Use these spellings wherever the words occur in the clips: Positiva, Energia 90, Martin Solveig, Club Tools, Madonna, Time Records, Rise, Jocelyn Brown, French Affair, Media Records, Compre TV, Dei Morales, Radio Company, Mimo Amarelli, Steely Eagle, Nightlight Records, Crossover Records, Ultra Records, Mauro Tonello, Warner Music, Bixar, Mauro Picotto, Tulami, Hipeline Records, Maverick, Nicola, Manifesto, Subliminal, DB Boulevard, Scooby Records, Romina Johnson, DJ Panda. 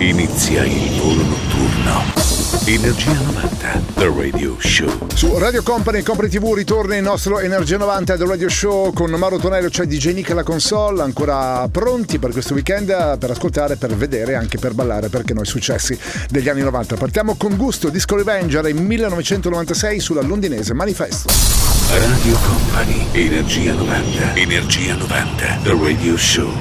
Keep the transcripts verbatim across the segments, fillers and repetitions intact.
Inizia il volo notturno. Energia novanta, The Radio Show. Su Radio Company, Compre T V, ritorna il nostro Energia novanta, The Radio Show con Mauro Tonello, cioè D J Nicola console, ancora pronti per questo weekend, per ascoltare, per vedere, anche per ballare, perché noi successi degli anni novanta. Partiamo con gusto, Disco Revenger in millenovecentonovantasei sulla londinese Manifesto. Radio Company, Energia novanta, Energia novanta, The Radio Show.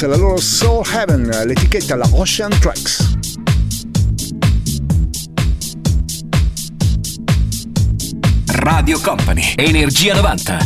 La loro Soul Heaven, l'etichetta la Ocean Tracks. Radio Company, Energia novanta.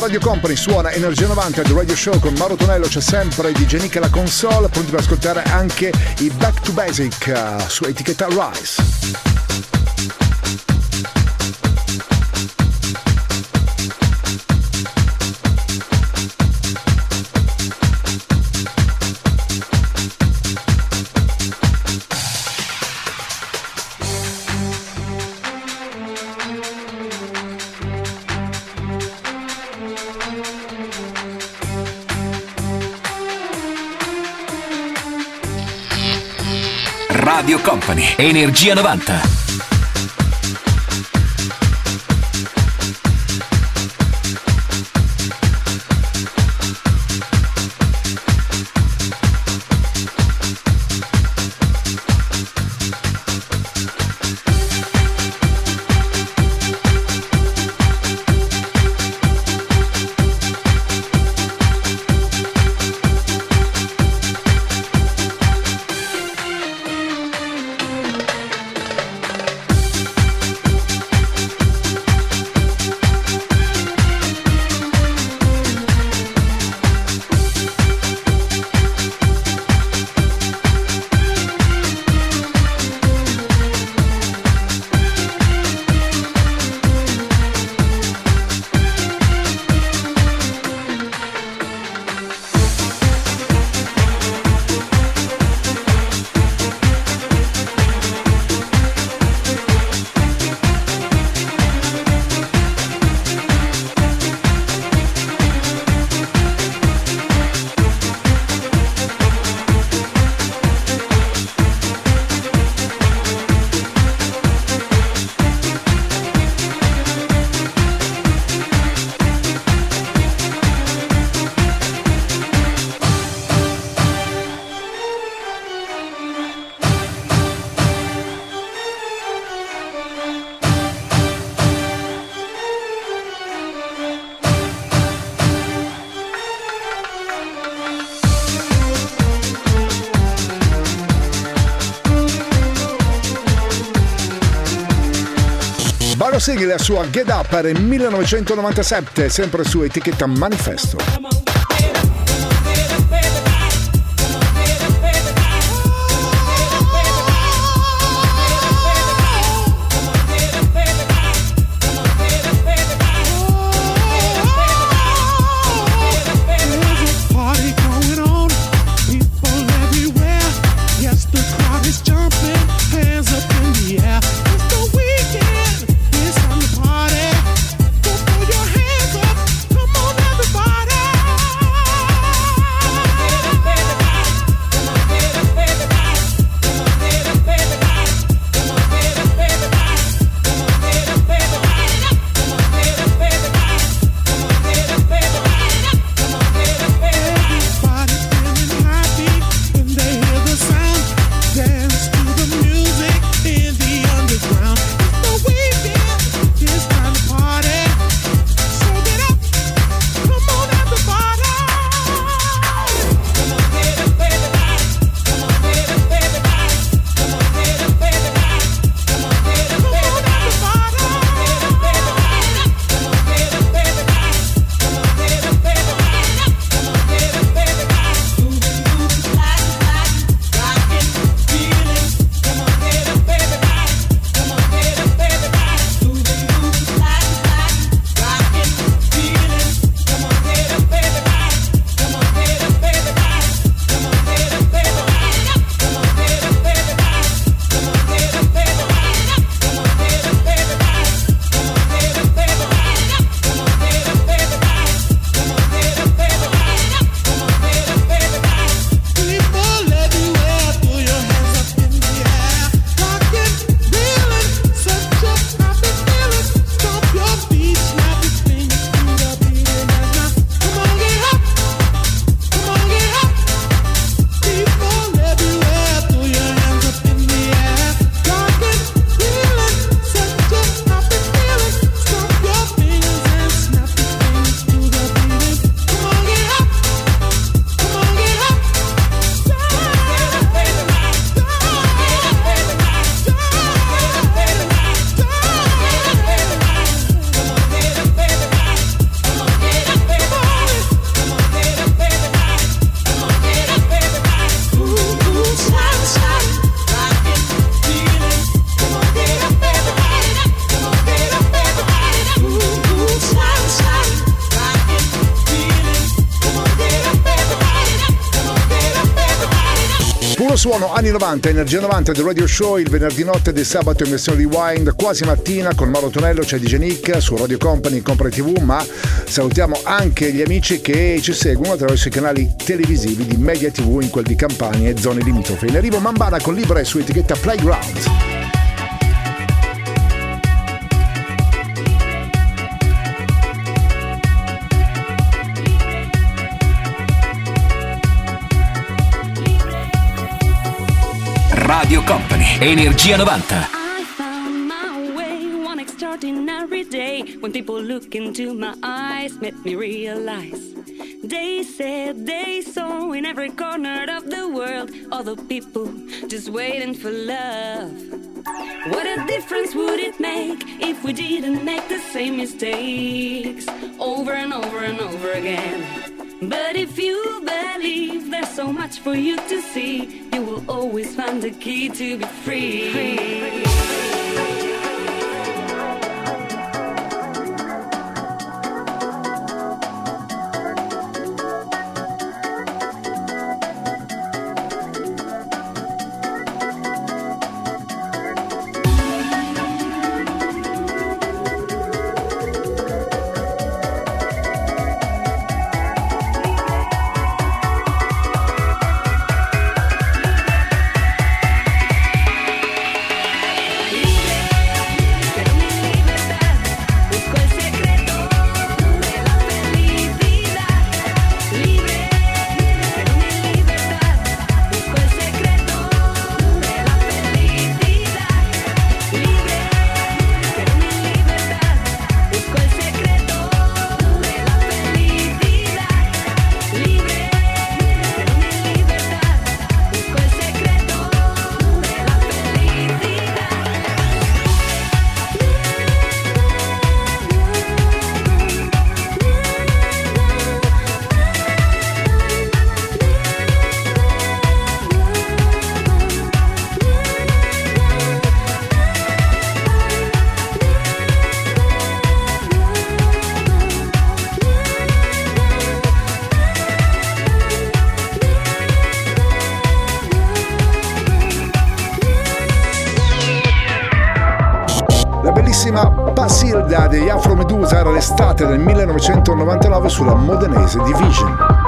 Radio Company suona Energia novanta, The Radio Show con Mauro Tonello, c'è sempre di D J Nicola console, pronti per ascoltare anche i Back to Basic uh, su etichetta Rise. Radio Company, Energia novanta. Segui la sua Get Up del millenovecentonovantasette, sempre su etichetta Manifesto. Puro suono anni novanta, Energia novanta del Radio Show, il venerdì notte del sabato in versione rewind, quasi mattina con Mauro Tonello, c'è D J Nick su Radio Company, Compre T V, ma salutiamo anche gli amici che ci seguono attraverso i canali televisivi di Media T V in quel di Campania e zone limitrofe. In arrivo Mambana con Libre su etichetta Playgrounds. Radio Company, Energia novanta. I found my way one extraordinary day when people look into my eyes made me realize. They said they saw in every corner of the world all the people just waiting for love. What a difference would it make if we didn't make the same mistakes over and over and over again? But if you believe there's so much for you to see, you will always find the key to be free. free, free, free. Degli Afro Medusa era l'estate del millenovecentonovantanove sulla modenese Division.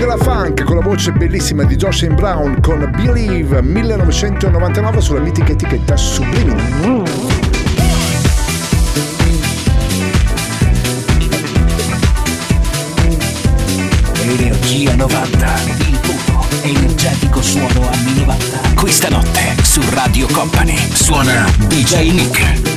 della funk con la voce bellissima di Jocelyn Brown con Believe, millenovecentonovantanove, sulla mitica etichetta Subliminal. Energia novanta, il puro, energetico suono anni novanta. Questa notte su Radio Company suona D J Nick.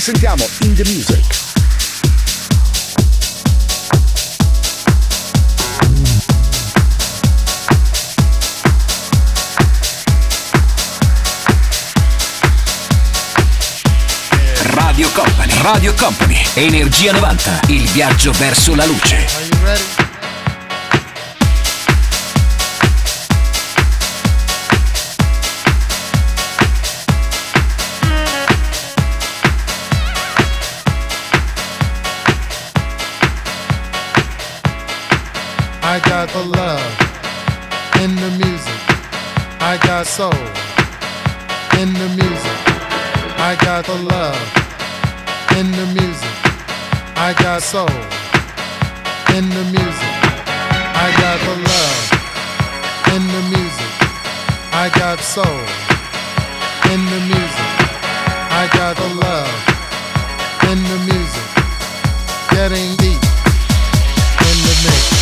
Sentiamo in the music. Radio Company, Radio Company, Energia novanta, il viaggio verso la luce. I got the love in the music. I got soul in the music. I got the love in the music. I got soul in the music. I got the love in the music. I got soul in the music. I got the love in the music. Getting deep in the mix.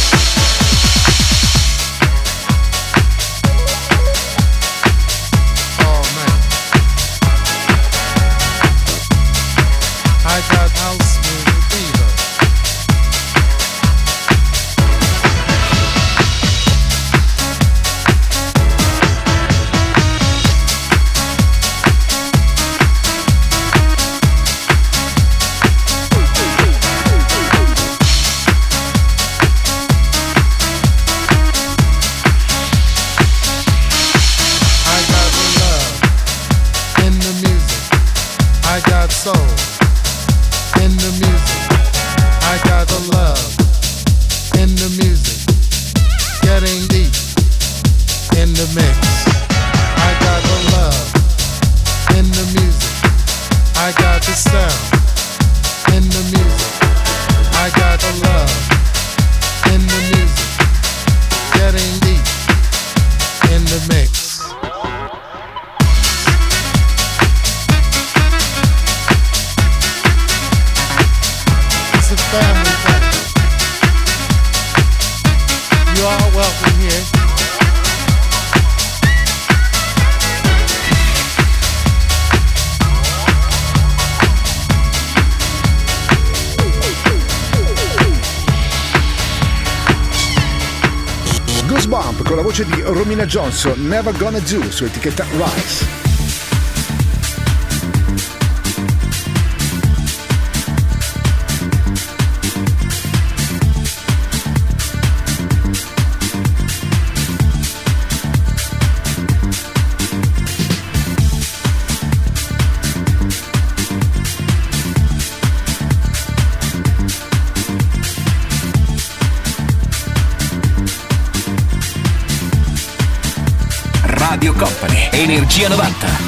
I got house music fever. welcome here. Goosebump con la voce di Romina Johnson, Never Gonna Do, su etichetta Rise. Radio Company, Energia novanta.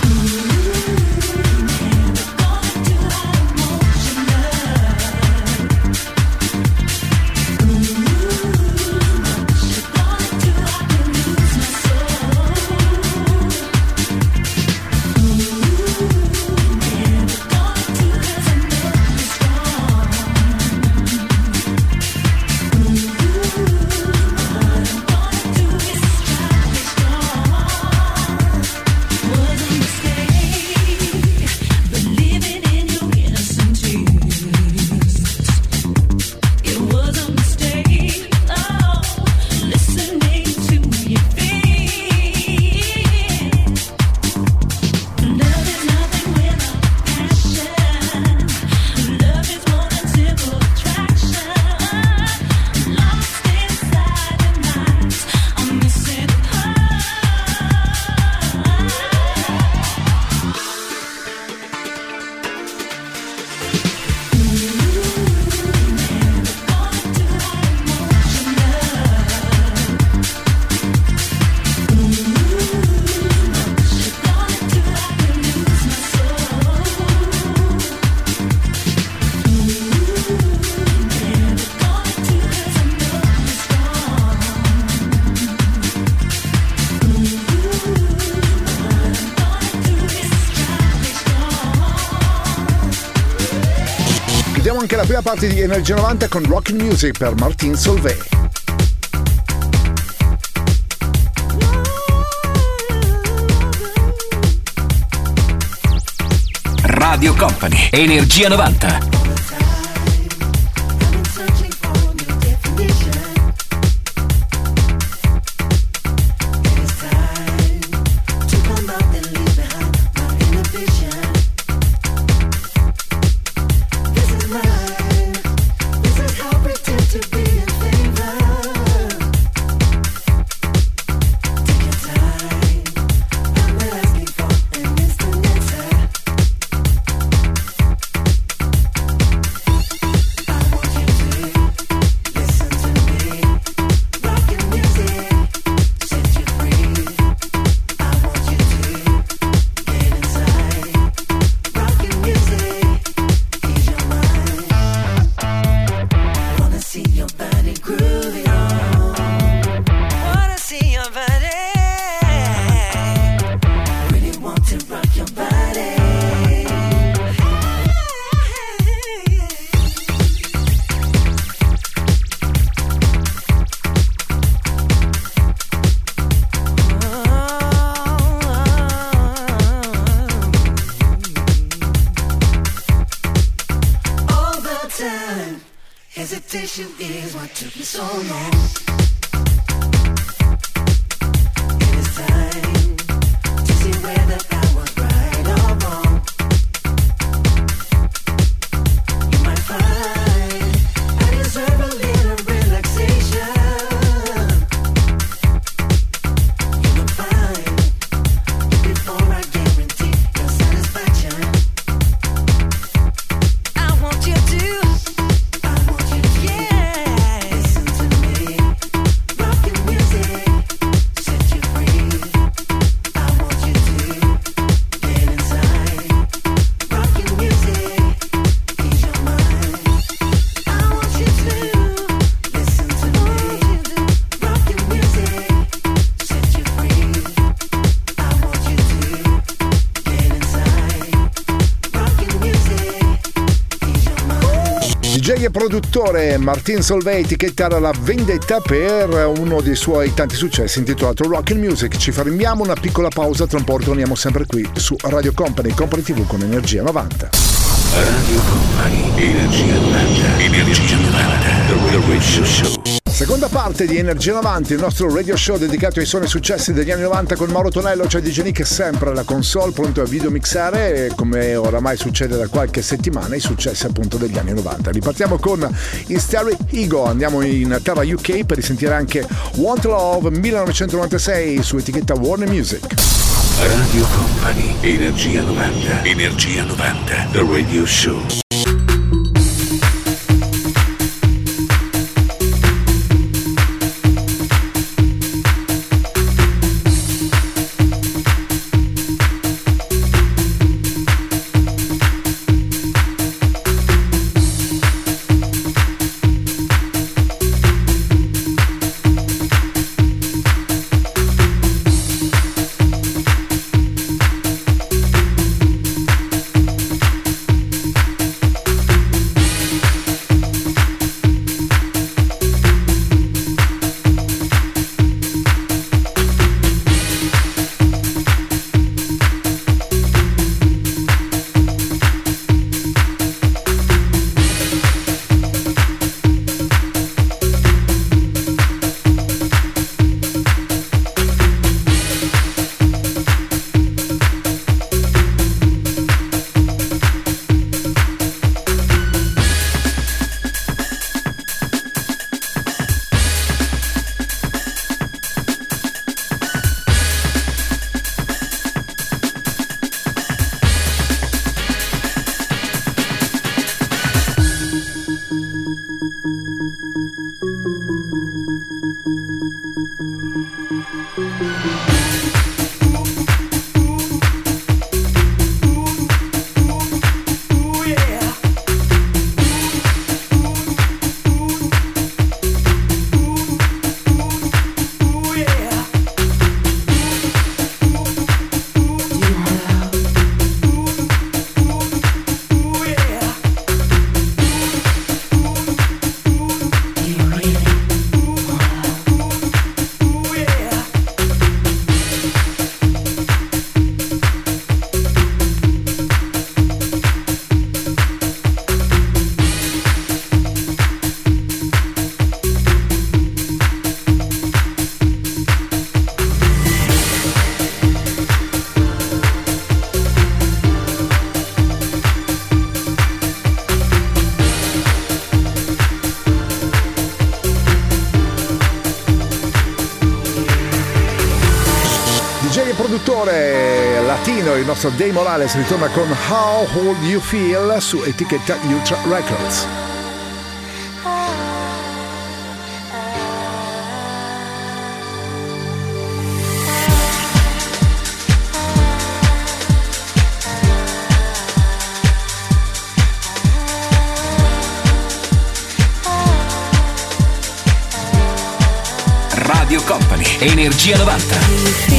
Anche la prima parte di Energia novanta con Rock Music per Martin Solveig. Radio Company, Energia novanta. D J e produttore Martin Solveig etichettava La Vendetta per uno dei suoi tanti successi intitolato Rock and Music. Ci fermiamo, una piccola pausa, tra un po' torniamo sempre qui su Radio Company, Company T V con Energia novanta. Radio Company, Energia novanta, Energia novanta, The Radio Show. Seconda parte di Energia novanta, il nostro radio show dedicato ai suoni successi degli anni novanta con Mauro Tonello, cioè D J Nick, sempre alla console, pronto a videomixare, e come oramai succede da qualche settimana, i successi appunto degli anni novanta. Ripartiamo con Steely Eagle, andiamo in terra U K per risentire anche Want Love millenovecentonovantasei su etichetta Warner Music. Radio Company, Energia novanta, Energia novanta, The Radio Show. Il nostro Dei Morales ritorna con How Old You Feel su etichetta Ultra Records. Radio Company, Energia novanta. Remember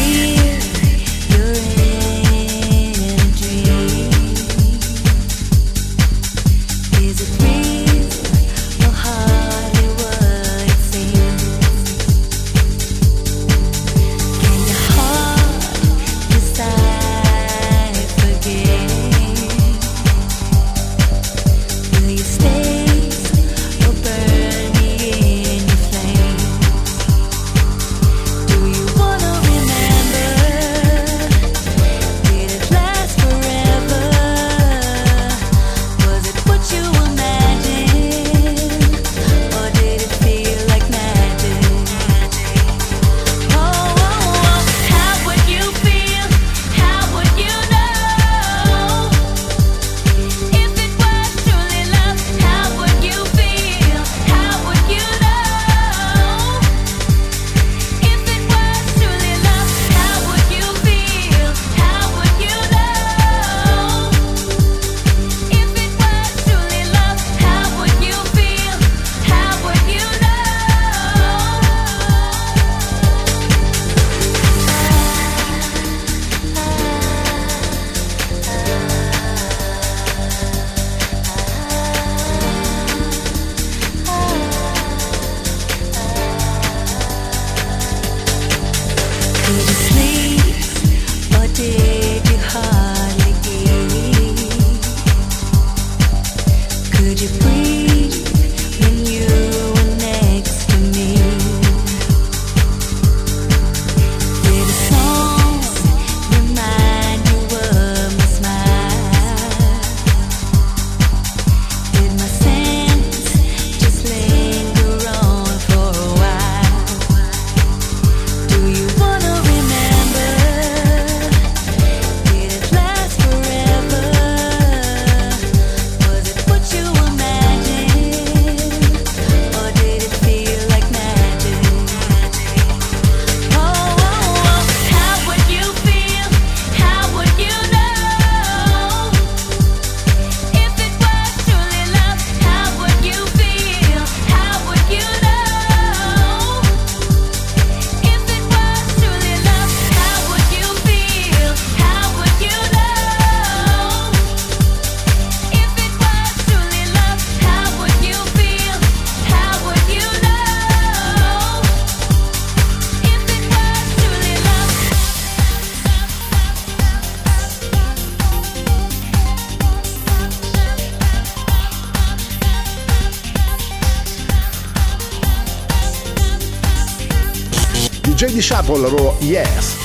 J D Shuffle, loro Yes.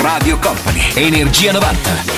Radio Company, Energia novanta.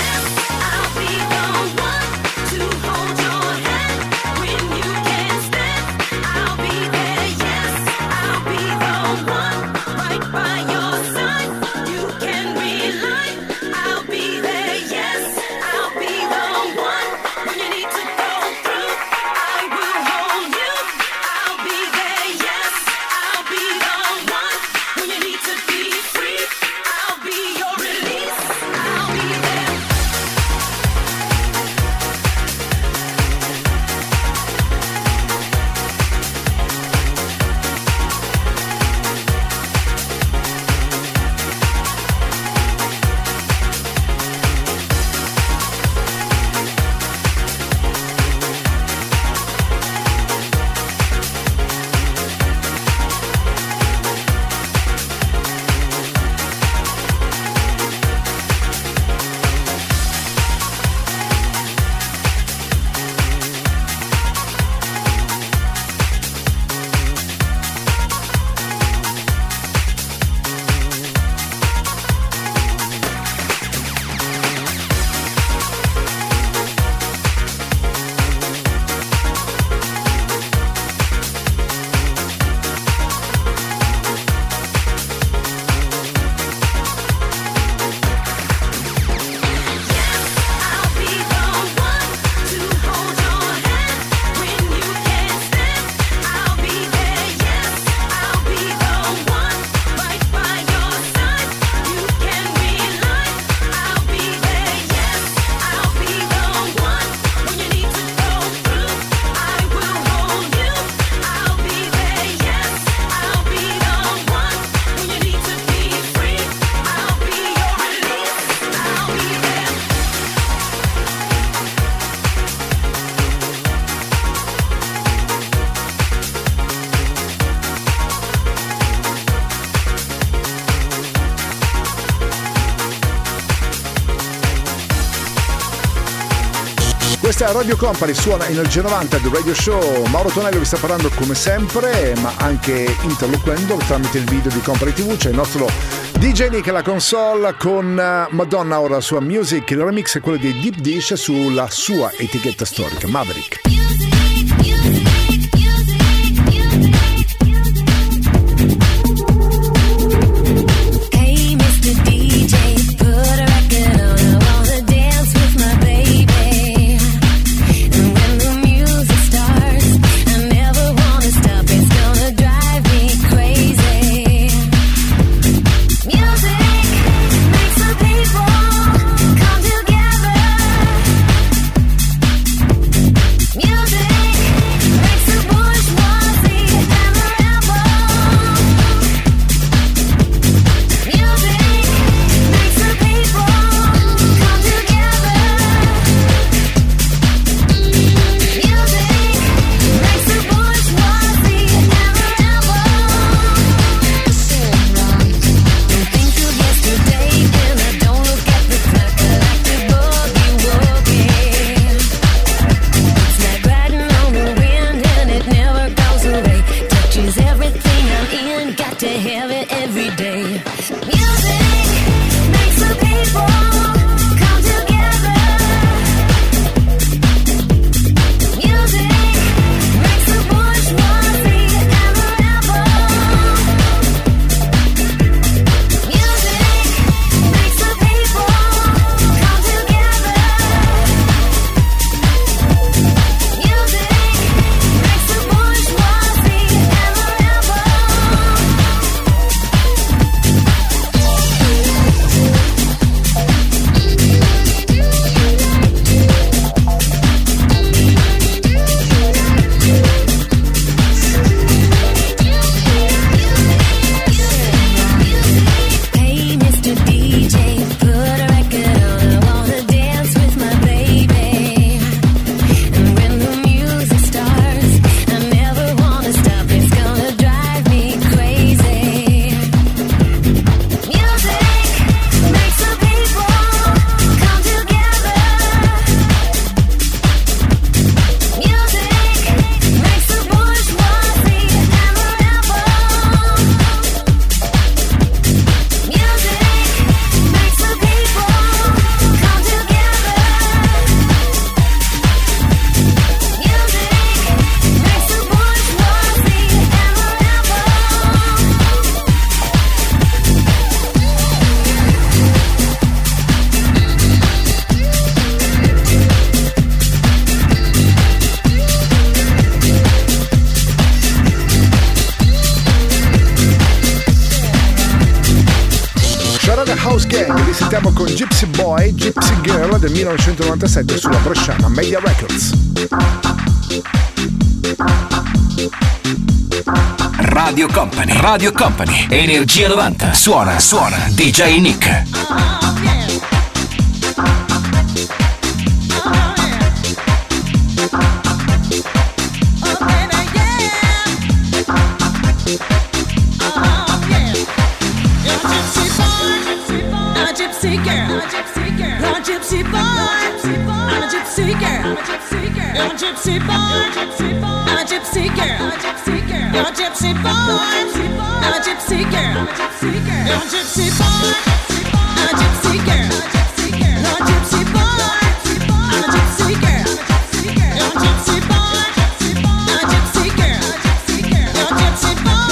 Radio Company suona Energia novanta del Radio Show. Mauro Tonello vi sta parlando come sempre, ma anche interloquendo tramite il video di Compre T V. C'è il nostro D J Nicola console con Madonna ora la sua music. Il remix è quello di Deep Dish sulla sua etichetta storica Maverick. Yeah. Chiamata House Gang, li sentiamo con Gypsy Boy, Gypsy Girl del millenovecentonovantasette sulla bresciana Media Records. Radio Company, Radio Company, Energia novanta. Suona, suona, D J Nick. Gypsy boy, I'm a gypsy girl. You're a gypsy boy, I'm a gypsy girl. You're a gypsy boy, I'm a gypsy girl. You're a gypsy boy, I'm a gypsy girl. You're a gypsy boy, I'm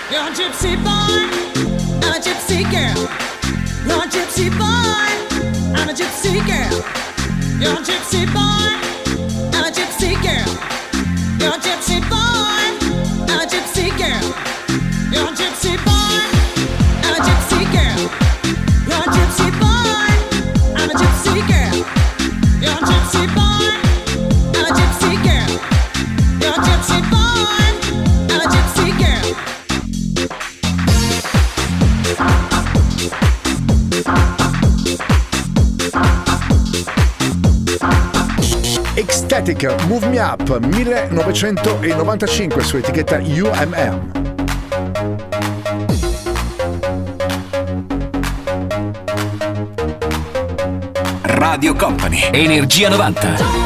a gypsy girl. You're a gypsy boy, I'm a gypsy girl. Move Me Up millenovecentonovantacinque su etichetta U M M. Radio Company, Energia novanta.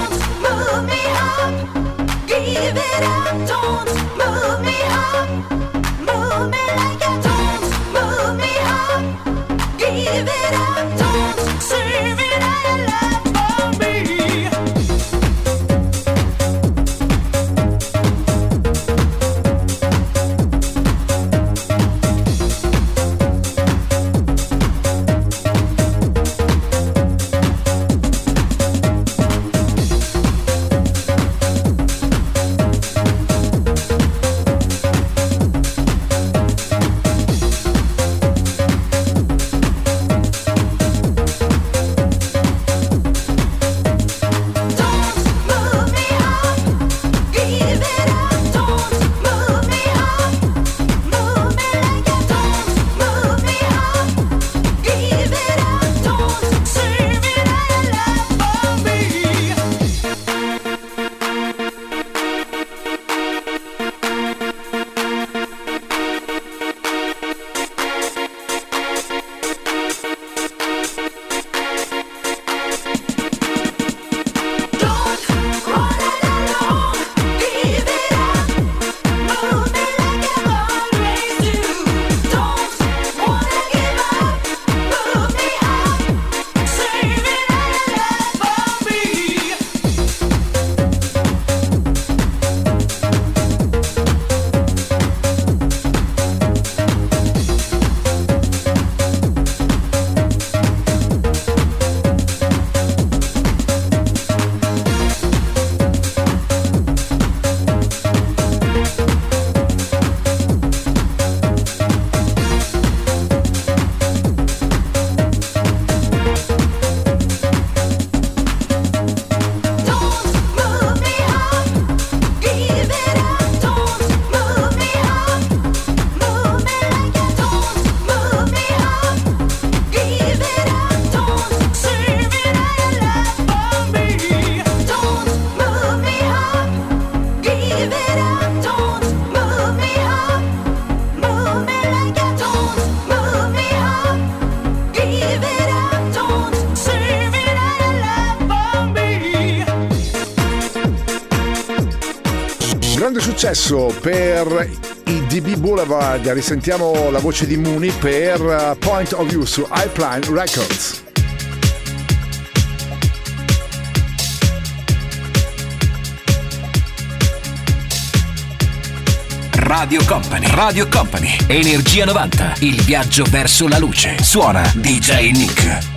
successo per i D B Boulevard. Risentiamo la voce di Muni per Point of View su Hipeline Records. Radio Company, Radio Company, Energia novanta, il viaggio verso la luce. Suona D J Nick.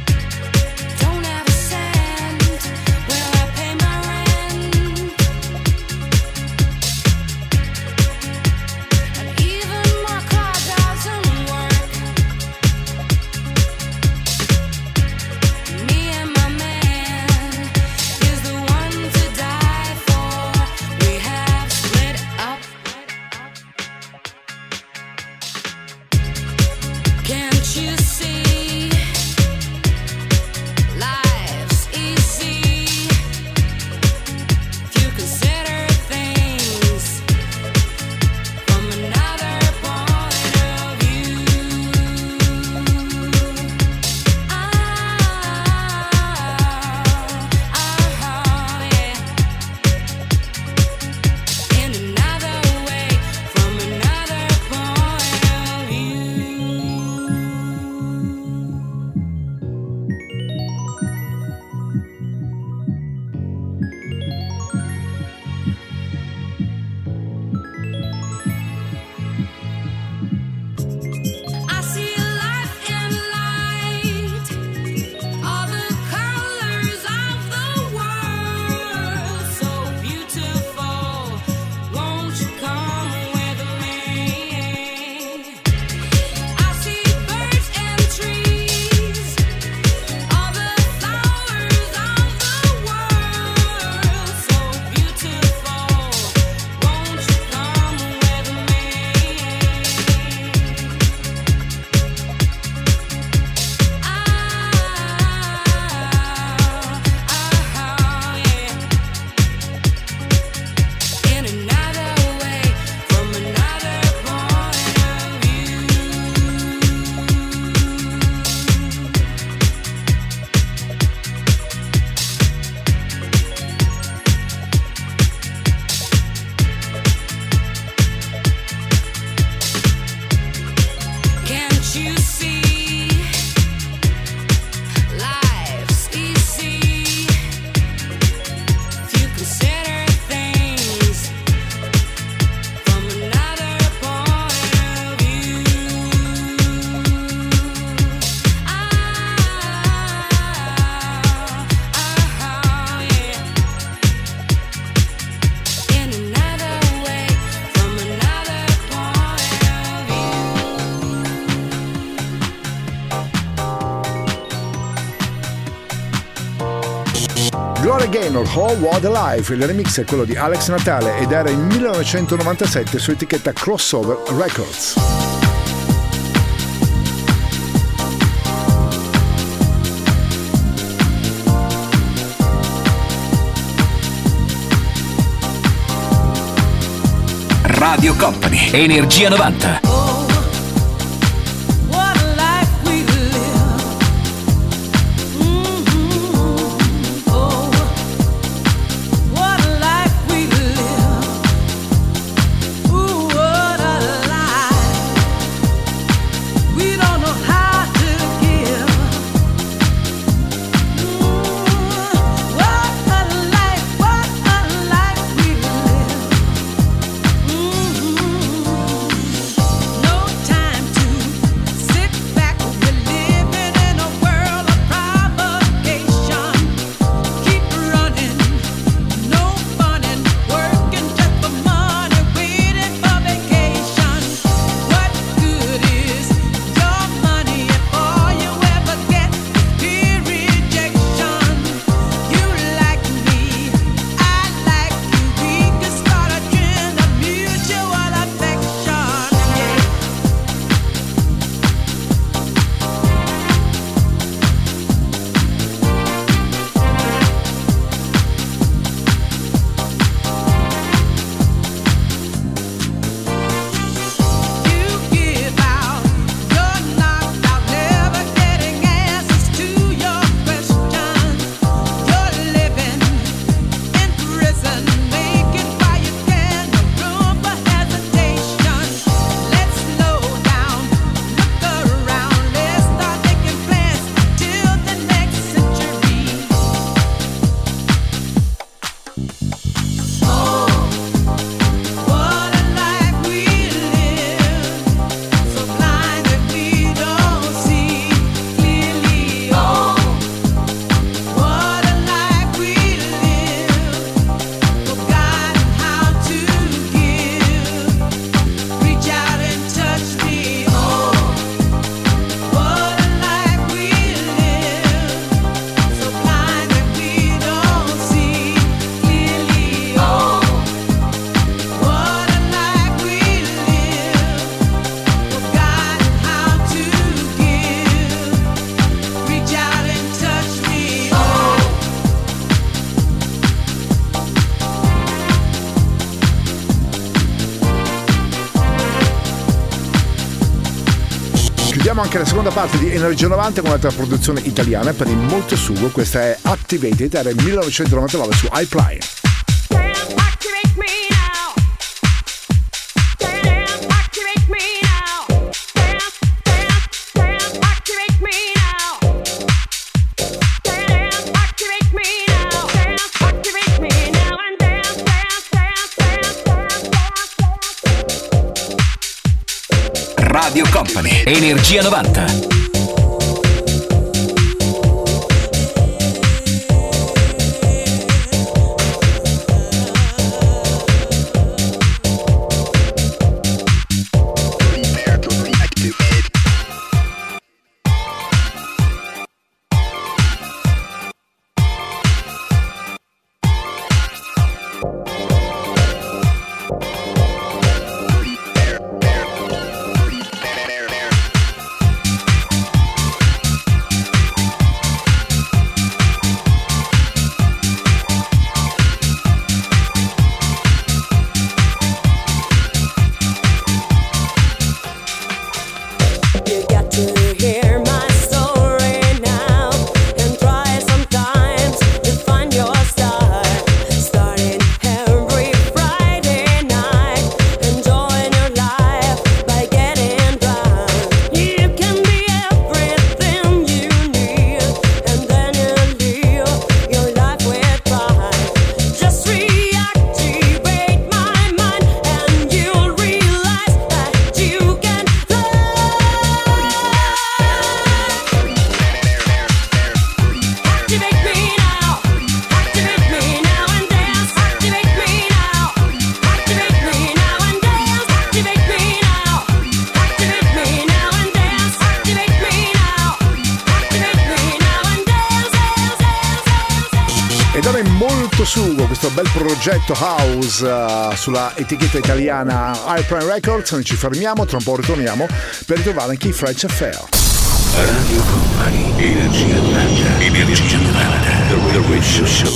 Whole World Alive, il remix è quello di Alex Natale ed era in millenovecentonovantasette su etichetta Crossover Records. Radio Company, Energia novanta. Chiudiamo anche la seconda parte di Energia novanta con un'altra produzione italiana per il molto sugo. Questa è Activated, era il millenovecentonovantanove su Hipeline. Radio Company, Energia novanta. House uh, sulla etichetta italiana Air Prime Records. Non ci fermiamo, tra un po' ritorniamo per ritrovare anche i French Affair. Radio Company, Energia novanta, Energia novanta, The Radio Show.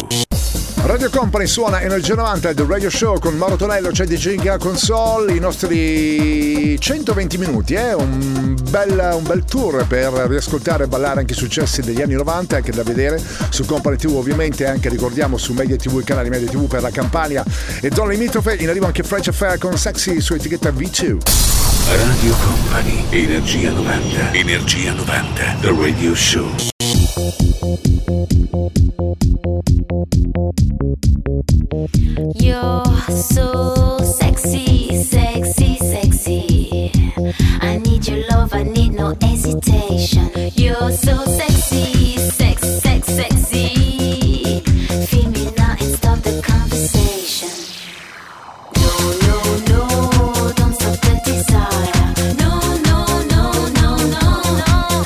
Radio Company suona Energia novanta, The Radio Show con Mauro Tonello, c'è cioè D J alla console. I nostri centoventi minuti, eh? un, bel, un bel tour per riascoltare e ballare anche i successi degli anni novanta, anche da vedere su Company T V ovviamente, anche ricordiamo su Media T V, il canale Media T V per la Campania e zone limitrofe. In arrivo anche French Affair con Sexy su etichetta V due. Radio Company, Energia novanta, Energia novanta, The Radio Show. You're so sexy, sexy, sexy. I need your love, I need no hesitation. You're so sexy, sex, sex, sexy. Feel me now and stop the conversation. No, no, no, don't stop the desire. No, no, no, no, no, no.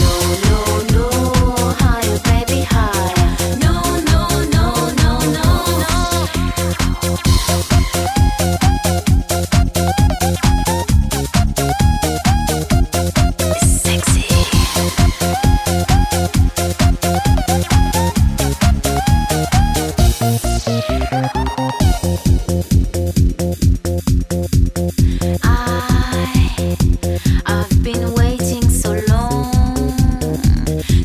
No, no, no, higher, baby, higher. No, no, no, no, no, no. It's sexy. I, I've been waiting so long,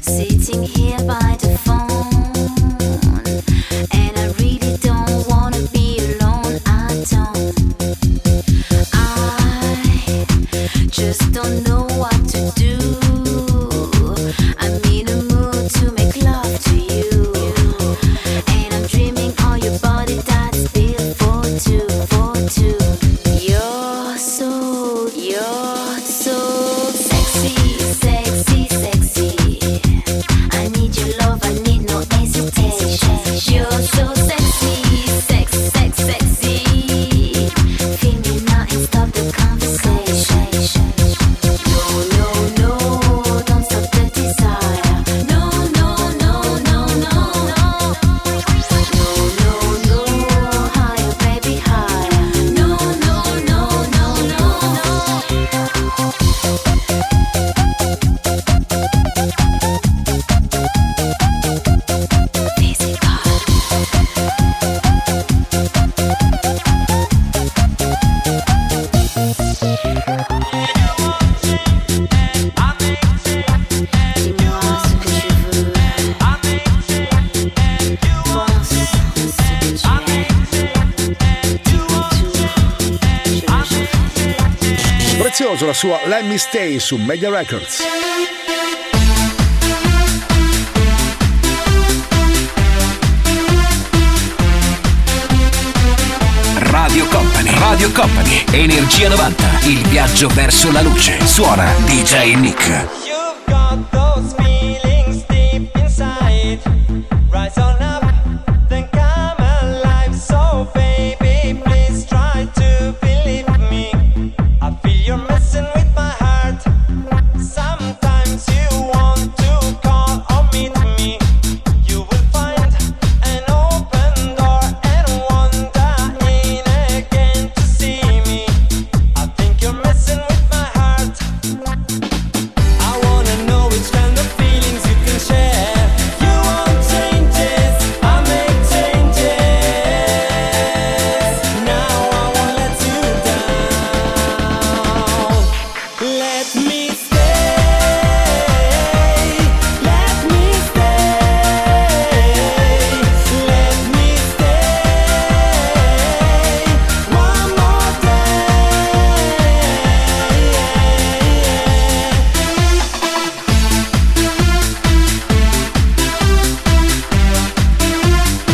sitting here by the phone, and I really don't wanna be alone at all. I just don't know what to do. I'm in a mood to make love to you, and I'm dreaming on your body that's built for two, for two. You're so, you're so sexy, sexy, sexy. I need your love, I need no hesitation. You're so sexy, sex, sex, sexy. Feel me now and stop the conversation. No, no, no, don't stop the desire. No, no, no, meraviglioso la sua Let Me Stay su Media Records. Radio Company, Radio Company, Energia novanta, il viaggio verso la luce. Suona D J Nick. You've got those feelings deep inside. Rise on up, then come alive. So baby, please try to believe me. I feel you're messing with my heart. Sometimes you want to call or meet me. You will find an open door and wonder in to see me. I think you're messing with my heart. I wanna know which kind of feelings you can share. You want changes, I make changes. Now I won't let you down. Let me stay, let me stay, let me stay. One more day. You are the meaning of my life.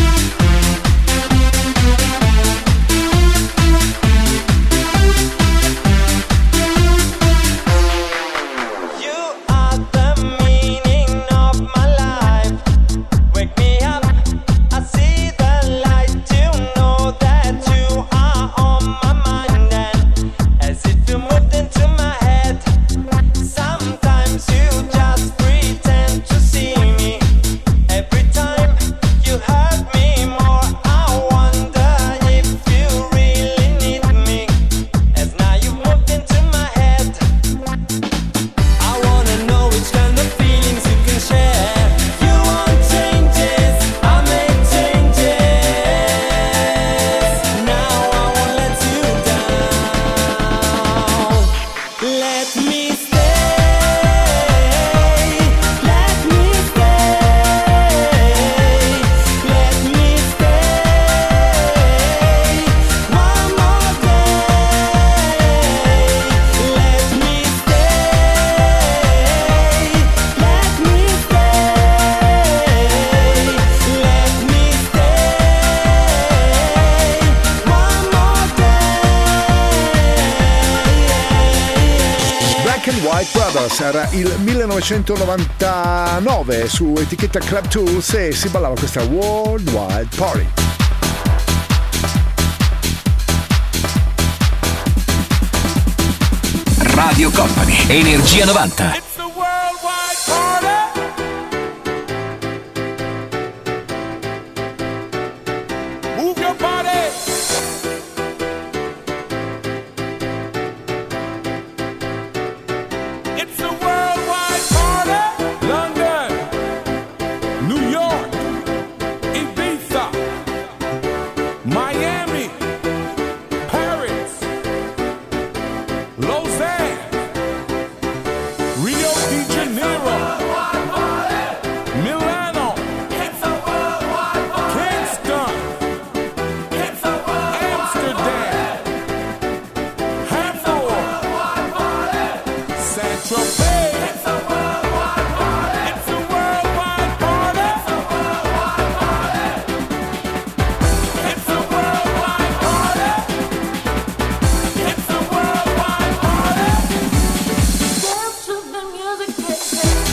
Wake me up, I see the light. You know that you are on my mind, and as if you moved into my head. Sometimes you just pretend to see me. Every time you hurt me more, I wonder if you really need me. As now you moved into my head. I wanna know which kind of feelings you can share. You want changes, I make changes. Now I won't let you down. Let me stay, let me stay, let me stay. One more day. Let me stay, let me stay, let me stay. One more day. Black and White Brothers era il millenovecentonovantanove su etichetta Club Tools e si ballava questa Worldwide Party. Radio Company, Energia novanta. It's the worldwide party. Move your body. It's the worldwide party. London, New York, Ibiza, Miami, Paris, Lausanne, Rio de Janeiro, Milano, Kingston, Amsterdam, Hamburg, Saint-Tropez. It's a worldwide party. It's a worldwide party. It's a worldwide party. Dance to the music, yeah, yeah.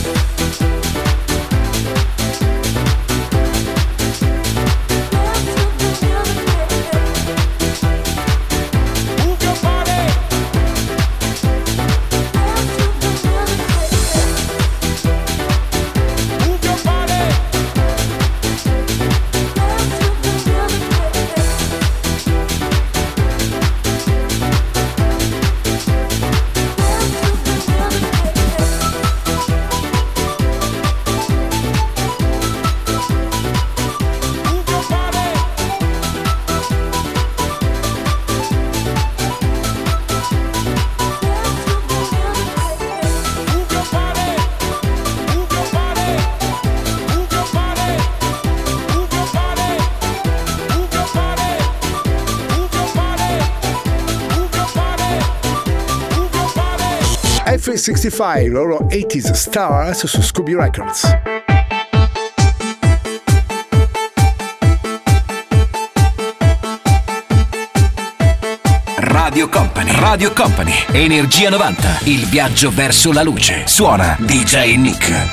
Brooklyn sessantacinque, loro ottanta Stars su Scooby Records. Radio Company, Radio Company, Energia novanta, il viaggio verso la luce. Suona D J Nick.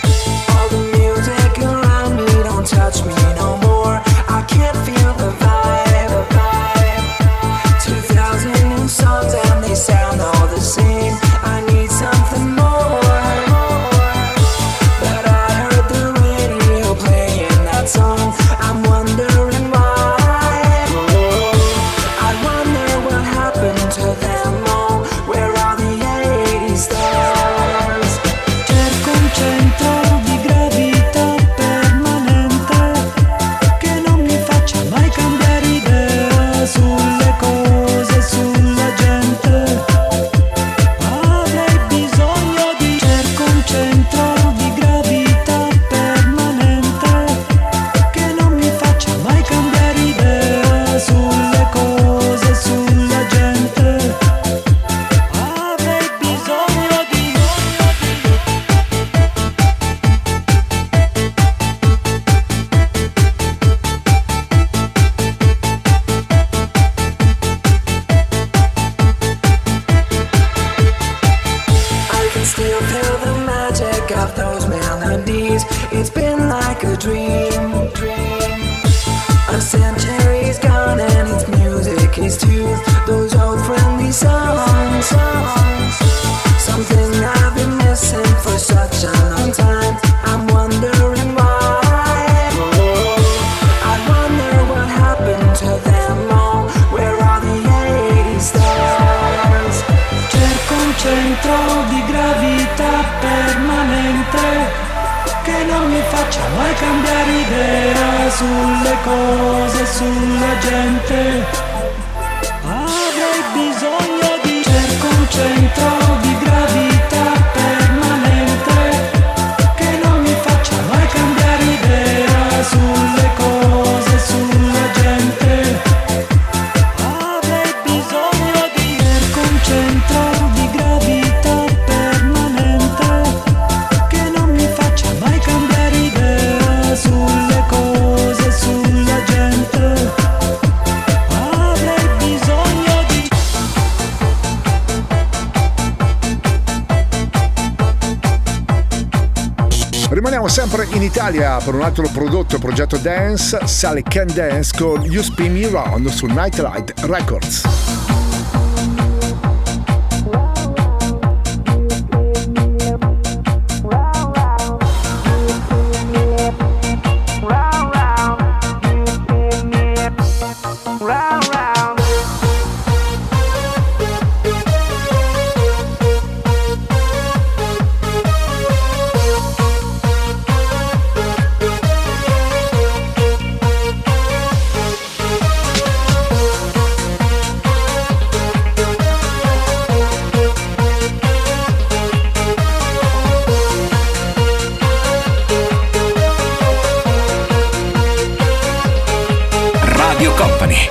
Sempre in Italia per un altro prodotto progetto dance, Sally Can Dance con You Spin Me Round su Nightlight Records.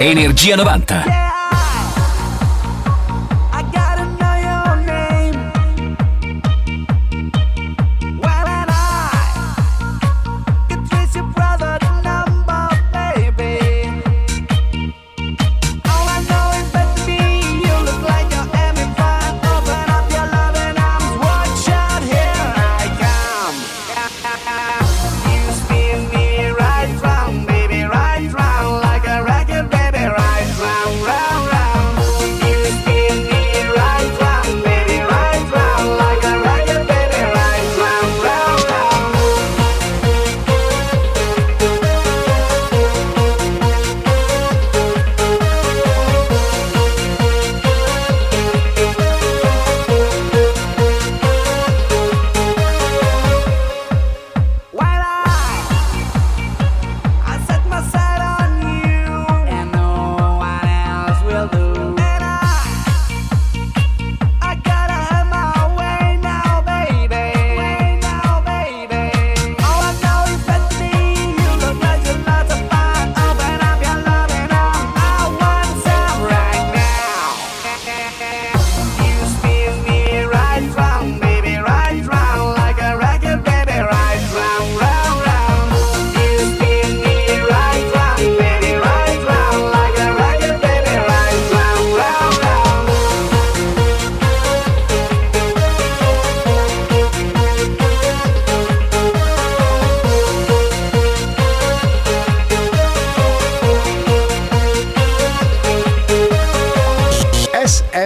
Energia novanta. Round, round.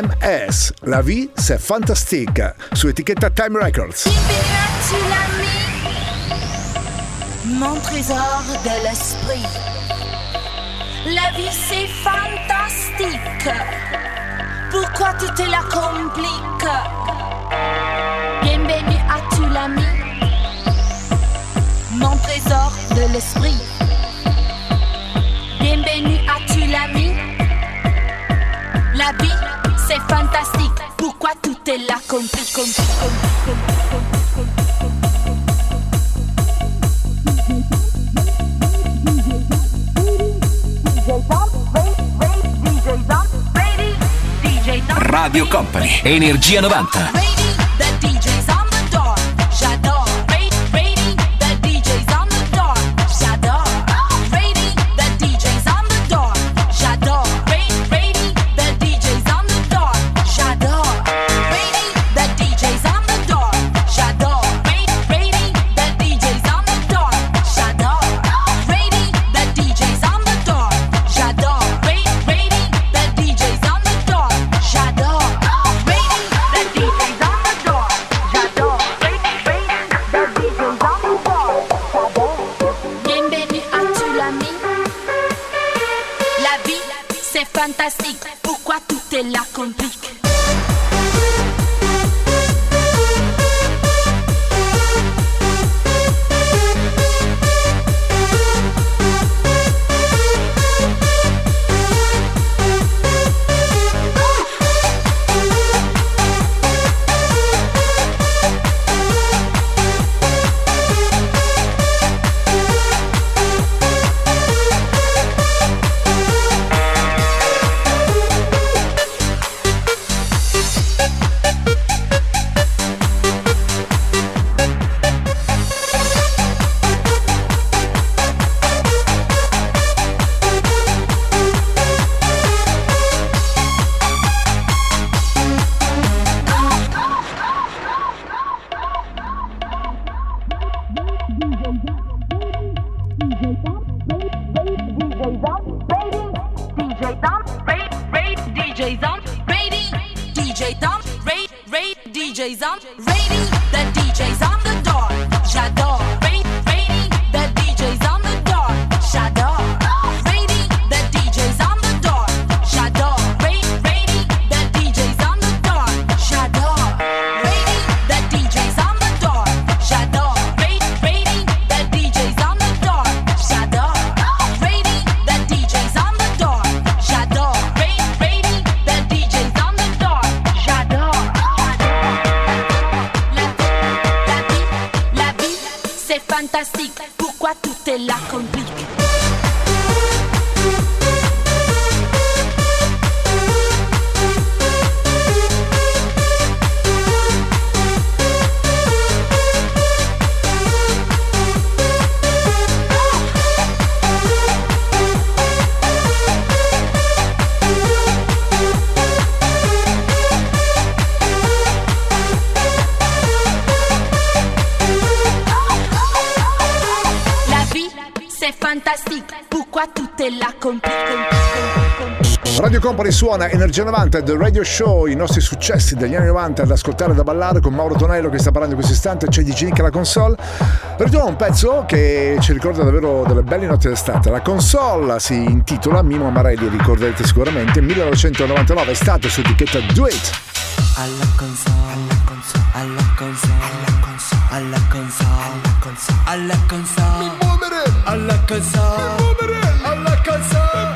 M S, la V se fantastica, su etichetta Time Records. Mon trésor de l'esprit, la vie c'est fantastique, pourquoi tu te la compliques? Bienvenue à Tulami, mon trésor de l'esprit. Bienvenue à Tulami, la vie c'est fantastique, pourquoi tu te la compliques? Radio Company, Energia novanta. Radio Company suona Energia novanta, The Radio Show, i nostri successi degli anni novanta, da ascoltare e da ballare, con Mauro Tonello che sta parlando in questo istante, c'è D J Nicola alla console. Ritorna un pezzo che ci ricorda davvero delle belle notti d'estate. La console si intitola, Mimo Amarelli, ricorderete sicuramente, millenovecentonovantanove, è stato su etichetta Do It. Alla console, alla console, alla console, alla console, alla console, alla console, alla console, mi muovere, alla console, mi muovere, alla console.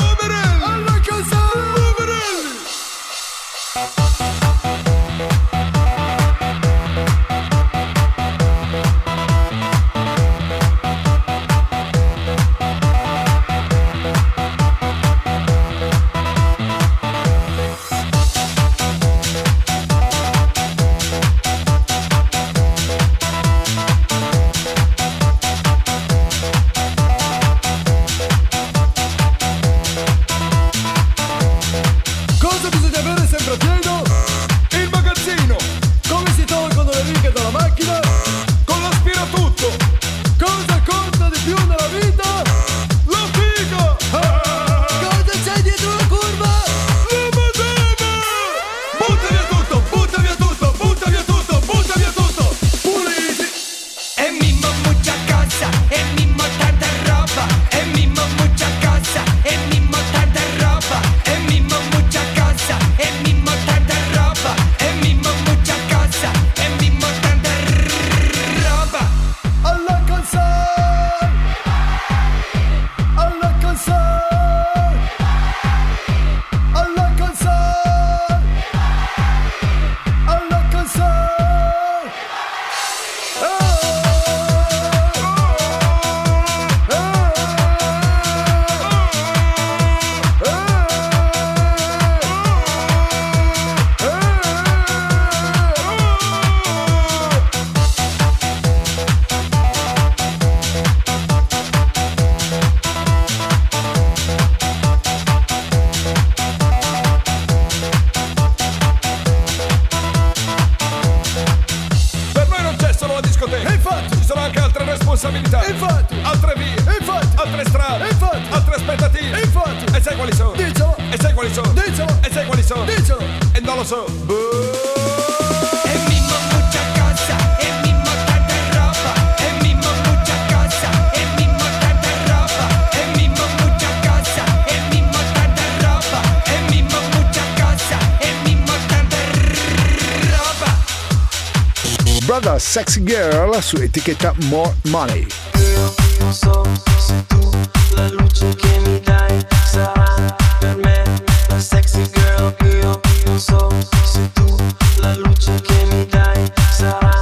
Sexy Girl su etichetta More Money. Io so se tu la luce che mi dai sarà per me la sexy girl. Io non so se tu la luce che mi dai sarà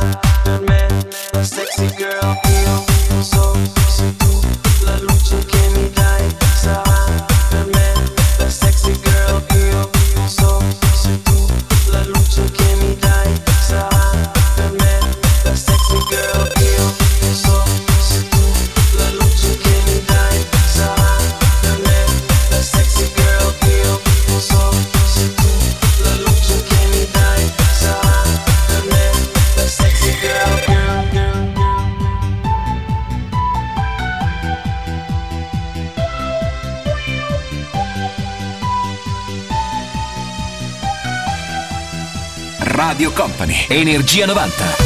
per me la sexy girl. Io non so se tu la luce che mi dai sarà per me la sexy girl. Io non so se tu la luce che mi dai sarà per me la sexy girl. Io non so se tu la luce che mi dai sarà per me la sexy girl. Io non so se tu la luce che mi dai sarà per me la sexy girl. Radio Company, Energia novanta.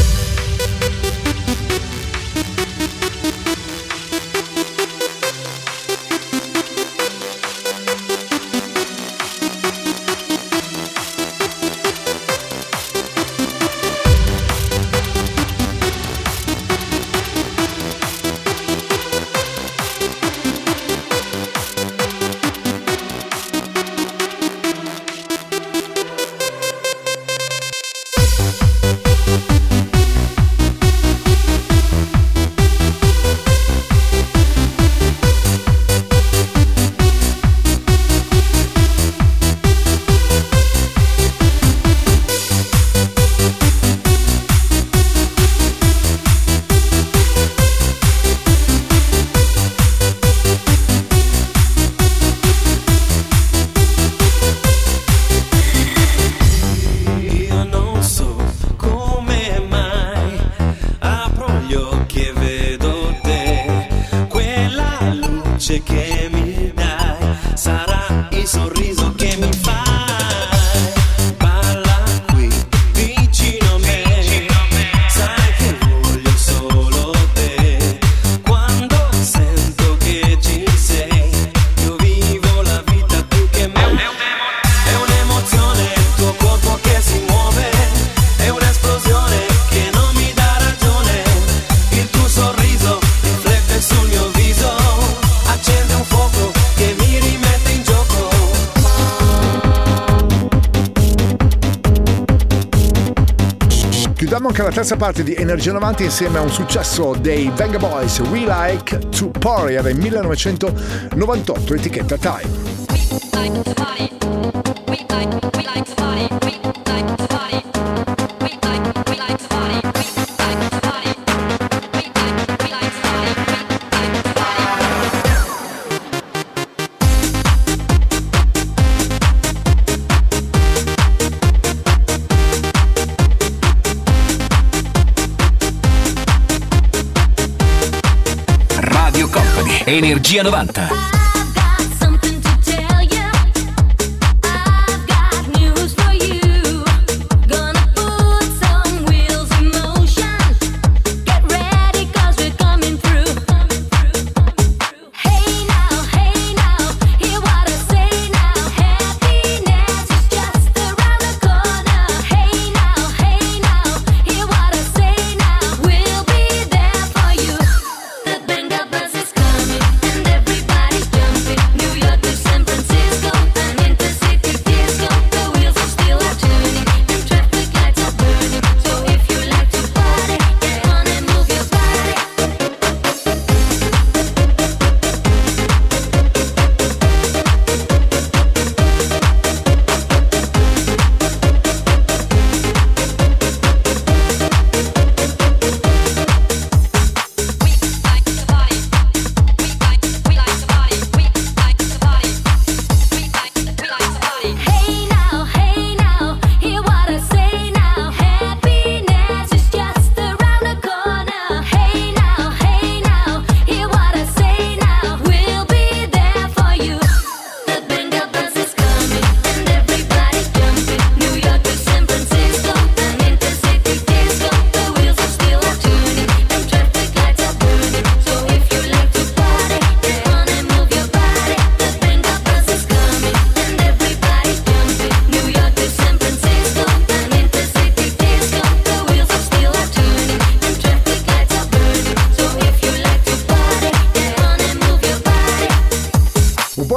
La terza parte di Energia novanta insieme a un successo dei Vengaboys, We Like to Party, del millenovecentonovantotto, etichetta Time. Energia novanta.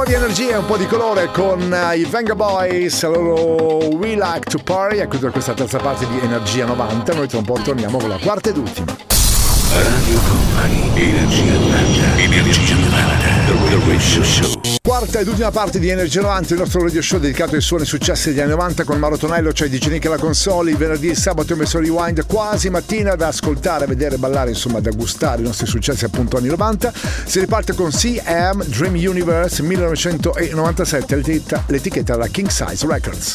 po' di energia e un po' di colore con uh, i Vengaboys, loro We Like to Party. Ecco da questa terza parte di Energia novanta. Noi tra un po' torniamo con la quarta ed ultima. Radio Company, Energia novanta, Energia novanta, The Radio Show. Quarta ed ultima parte di Energia novanta, il nostro radio show dedicato ai suoni successi degli anni novanta con Mauro Tonello, cioè di Nicola alla console, il venerdì e sabato ho messo rewind quasi mattina da ascoltare, vedere, ballare, insomma da gustare i nostri successi appunto anni novanta. Si riparte con C M Dream Universe millenovecentonovantasette, l'etichetta, l'etichetta alla King Size Records.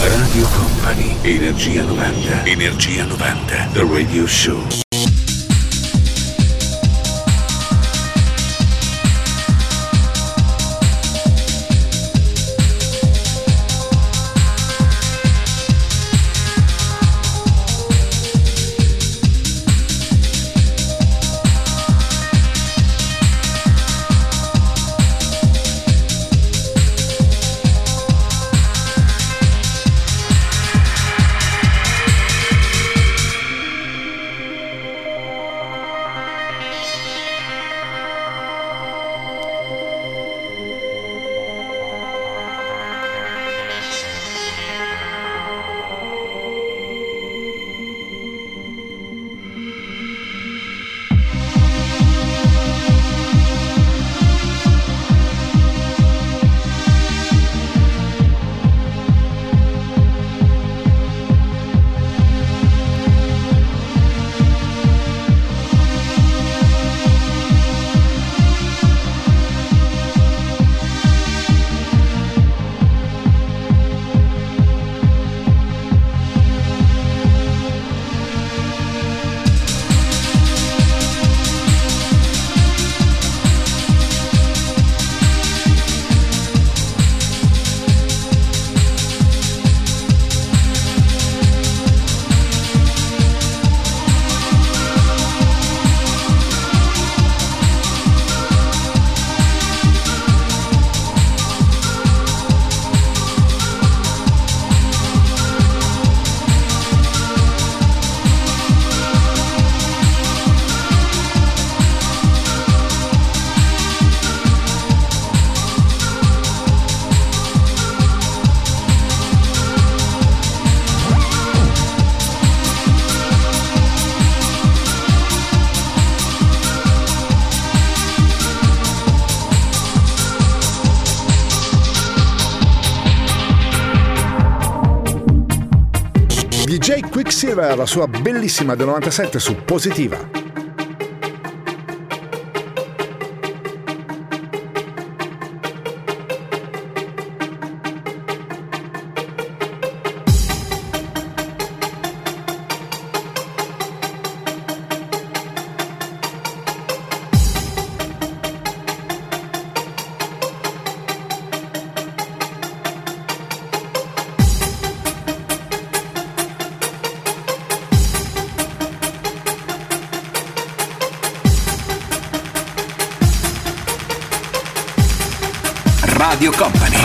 Radio Company, Energia novanta, Energia novanta, The Radio Show. Silver, la sua bellissima del novantasette su Positiva. Radio Company,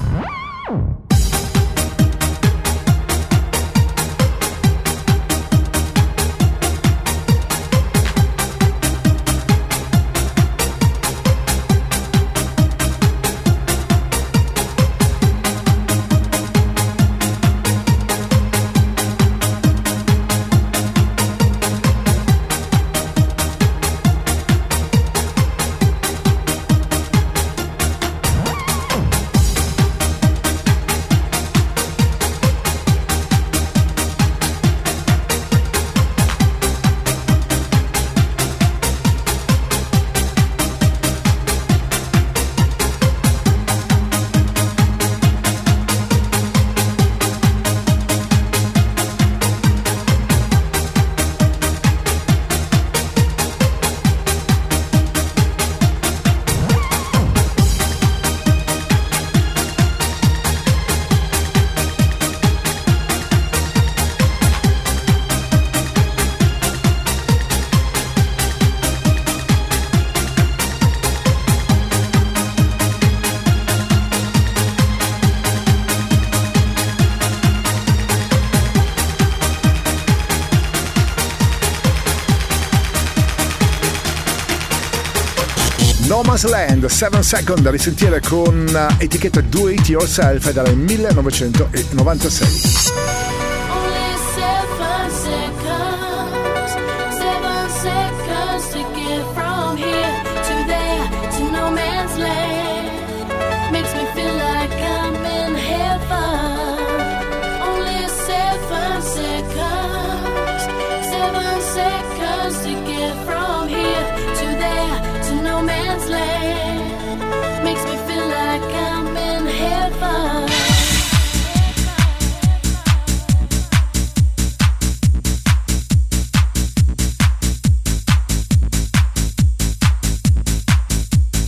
No Man's Land, seven second, da risentire con etichetta Do It Yourself dal millenovecentonovantasei.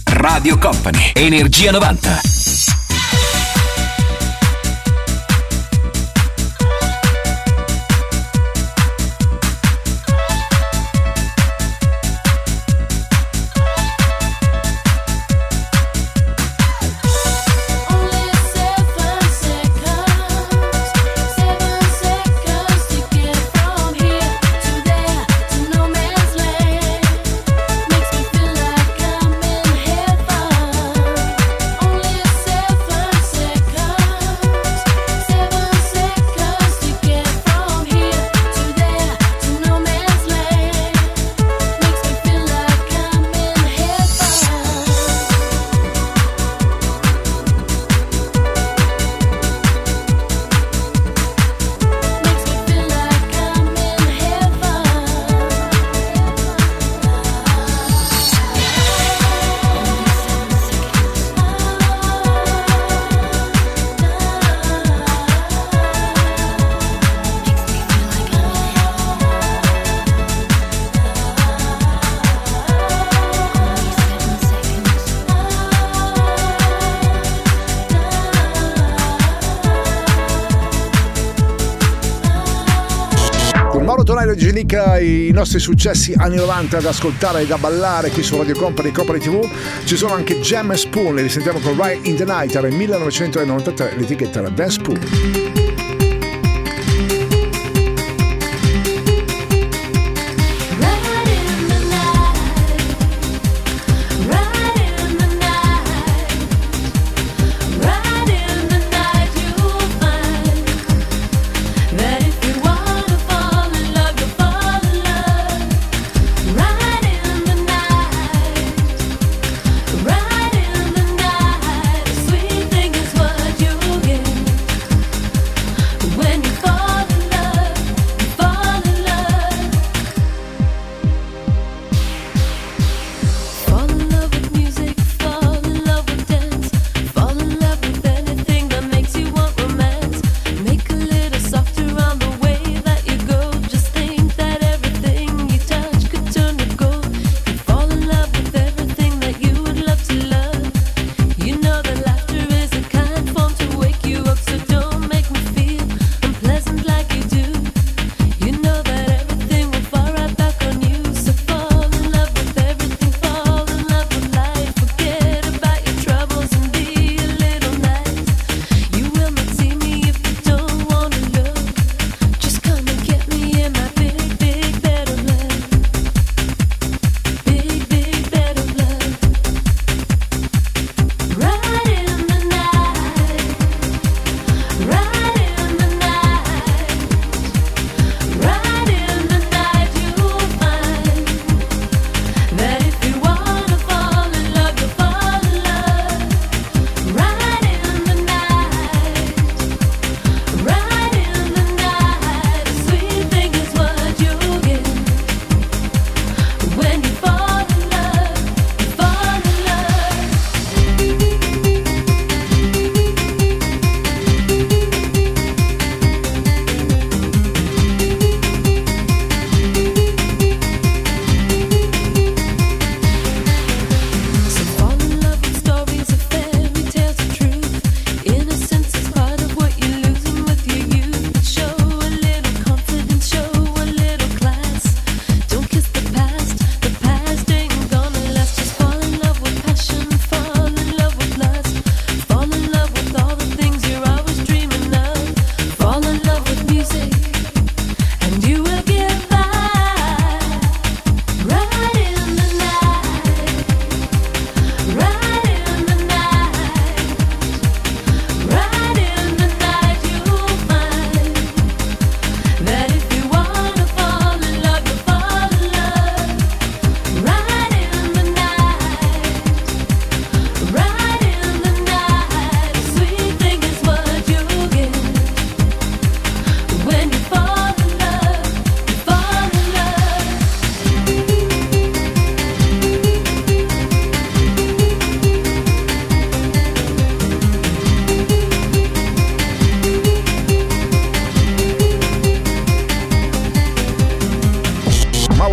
Radio Company, Energia novanta. I nostri successi anni novanta da ascoltare e da ballare qui su Radio Company e Company tivù. Ci sono anche Jam and Spoon, li sentiamo con Ride in the Night nel millenovecentonovantatré, l'etichetta era Dance Spoon.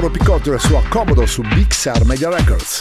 Mauro Picotto e il suo Accomodo su Bixar Media Records.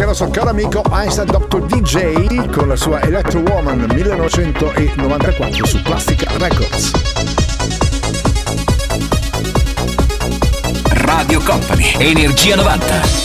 Nostro caro amico Einstein doctor D J con la sua Electro Woman millenovecentonovantaquattro su Plastica Records. Radio Company, Energia novanta.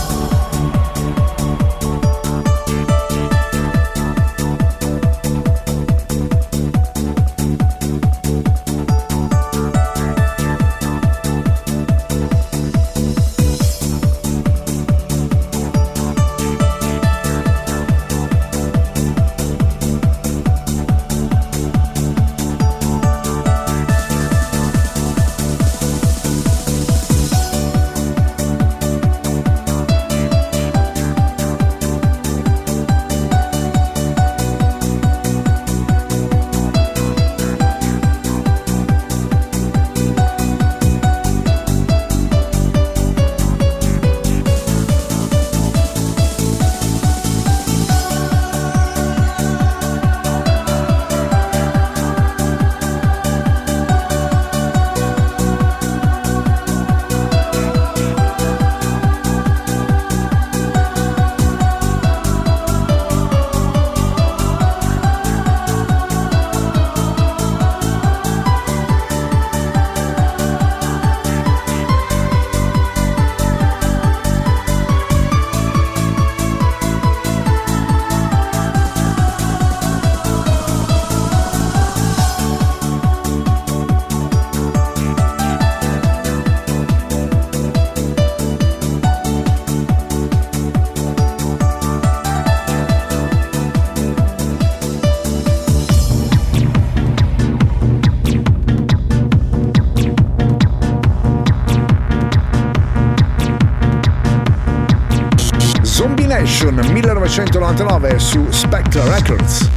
Combination millenovecentonovantanove su Spectre Records.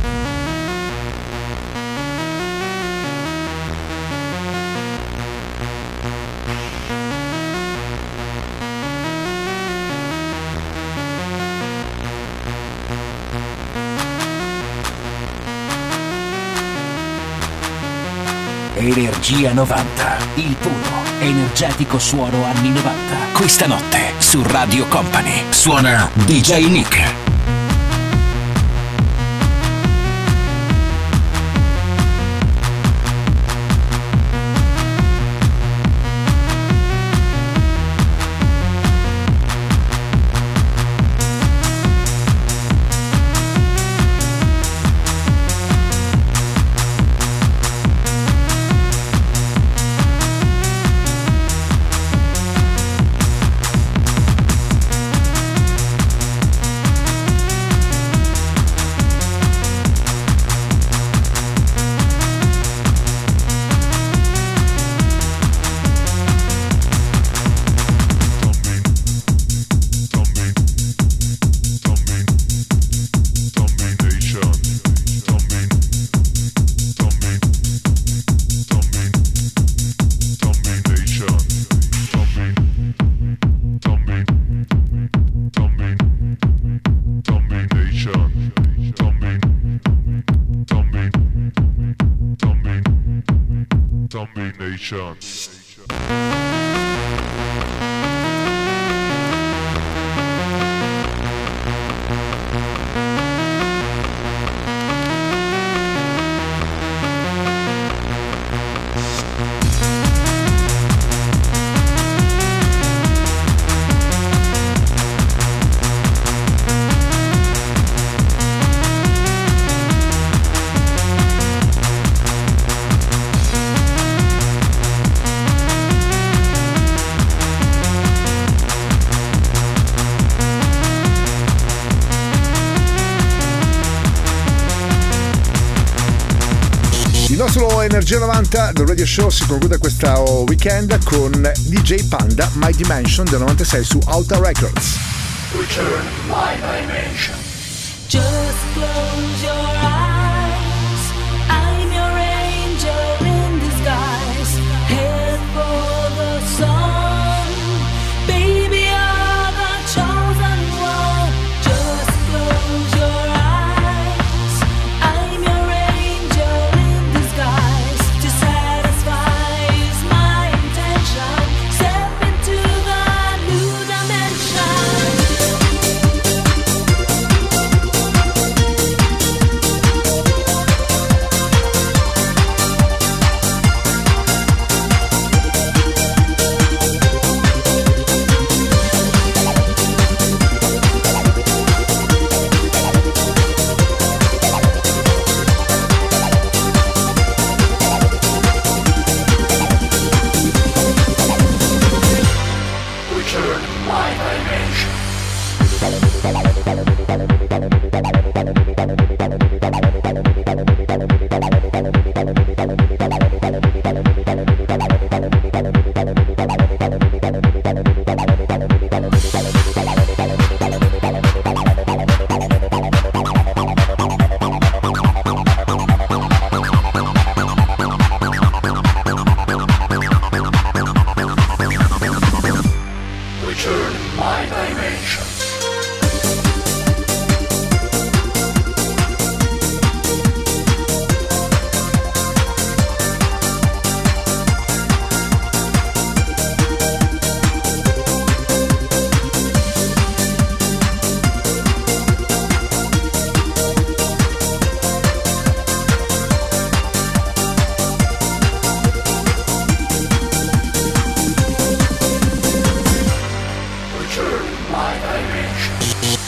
Energia novanta, il puro, energetico suono anni novanta. Questa notte su Radio Company suona D J Nick. Energia novanta, The Radio Show si conclude questo weekend con D J Panda, My Dimension del novantasei su Ultra Records. Return My Dimension. Just close your eyes, I'm your angel in disguise, head for the sun, baby you're the chosen one. Just close your eyes.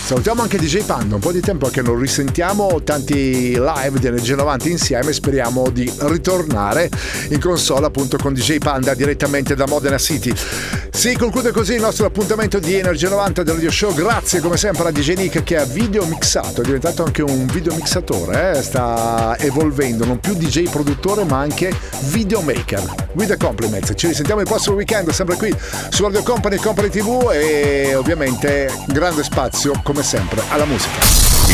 Salutiamo anche D J Panda, un po' di tempo che non risentiamo tanti live di Energia novanta insieme, speriamo di ritornare in console appunto con D J Panda direttamente da Modena City. Si conclude così il nostro appuntamento di Energia novanta del Radio Show, grazie come sempre a D J Nick che ha video mixato, è diventato anche un videomixatore, eh? Sta evolvendo, non più D J produttore ma anche videomaker. With the compliments, ci risentiamo il prossimo weekend sempre qui su Radio Company e Company T V e ovviamente grande spazio come come sempre alla musica.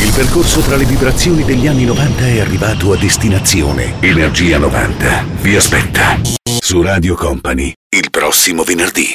Il percorso tra le vibrazioni degli anni novanta è arrivato a destinazione. Energia novanta vi aspetta su Radio Company il prossimo venerdì.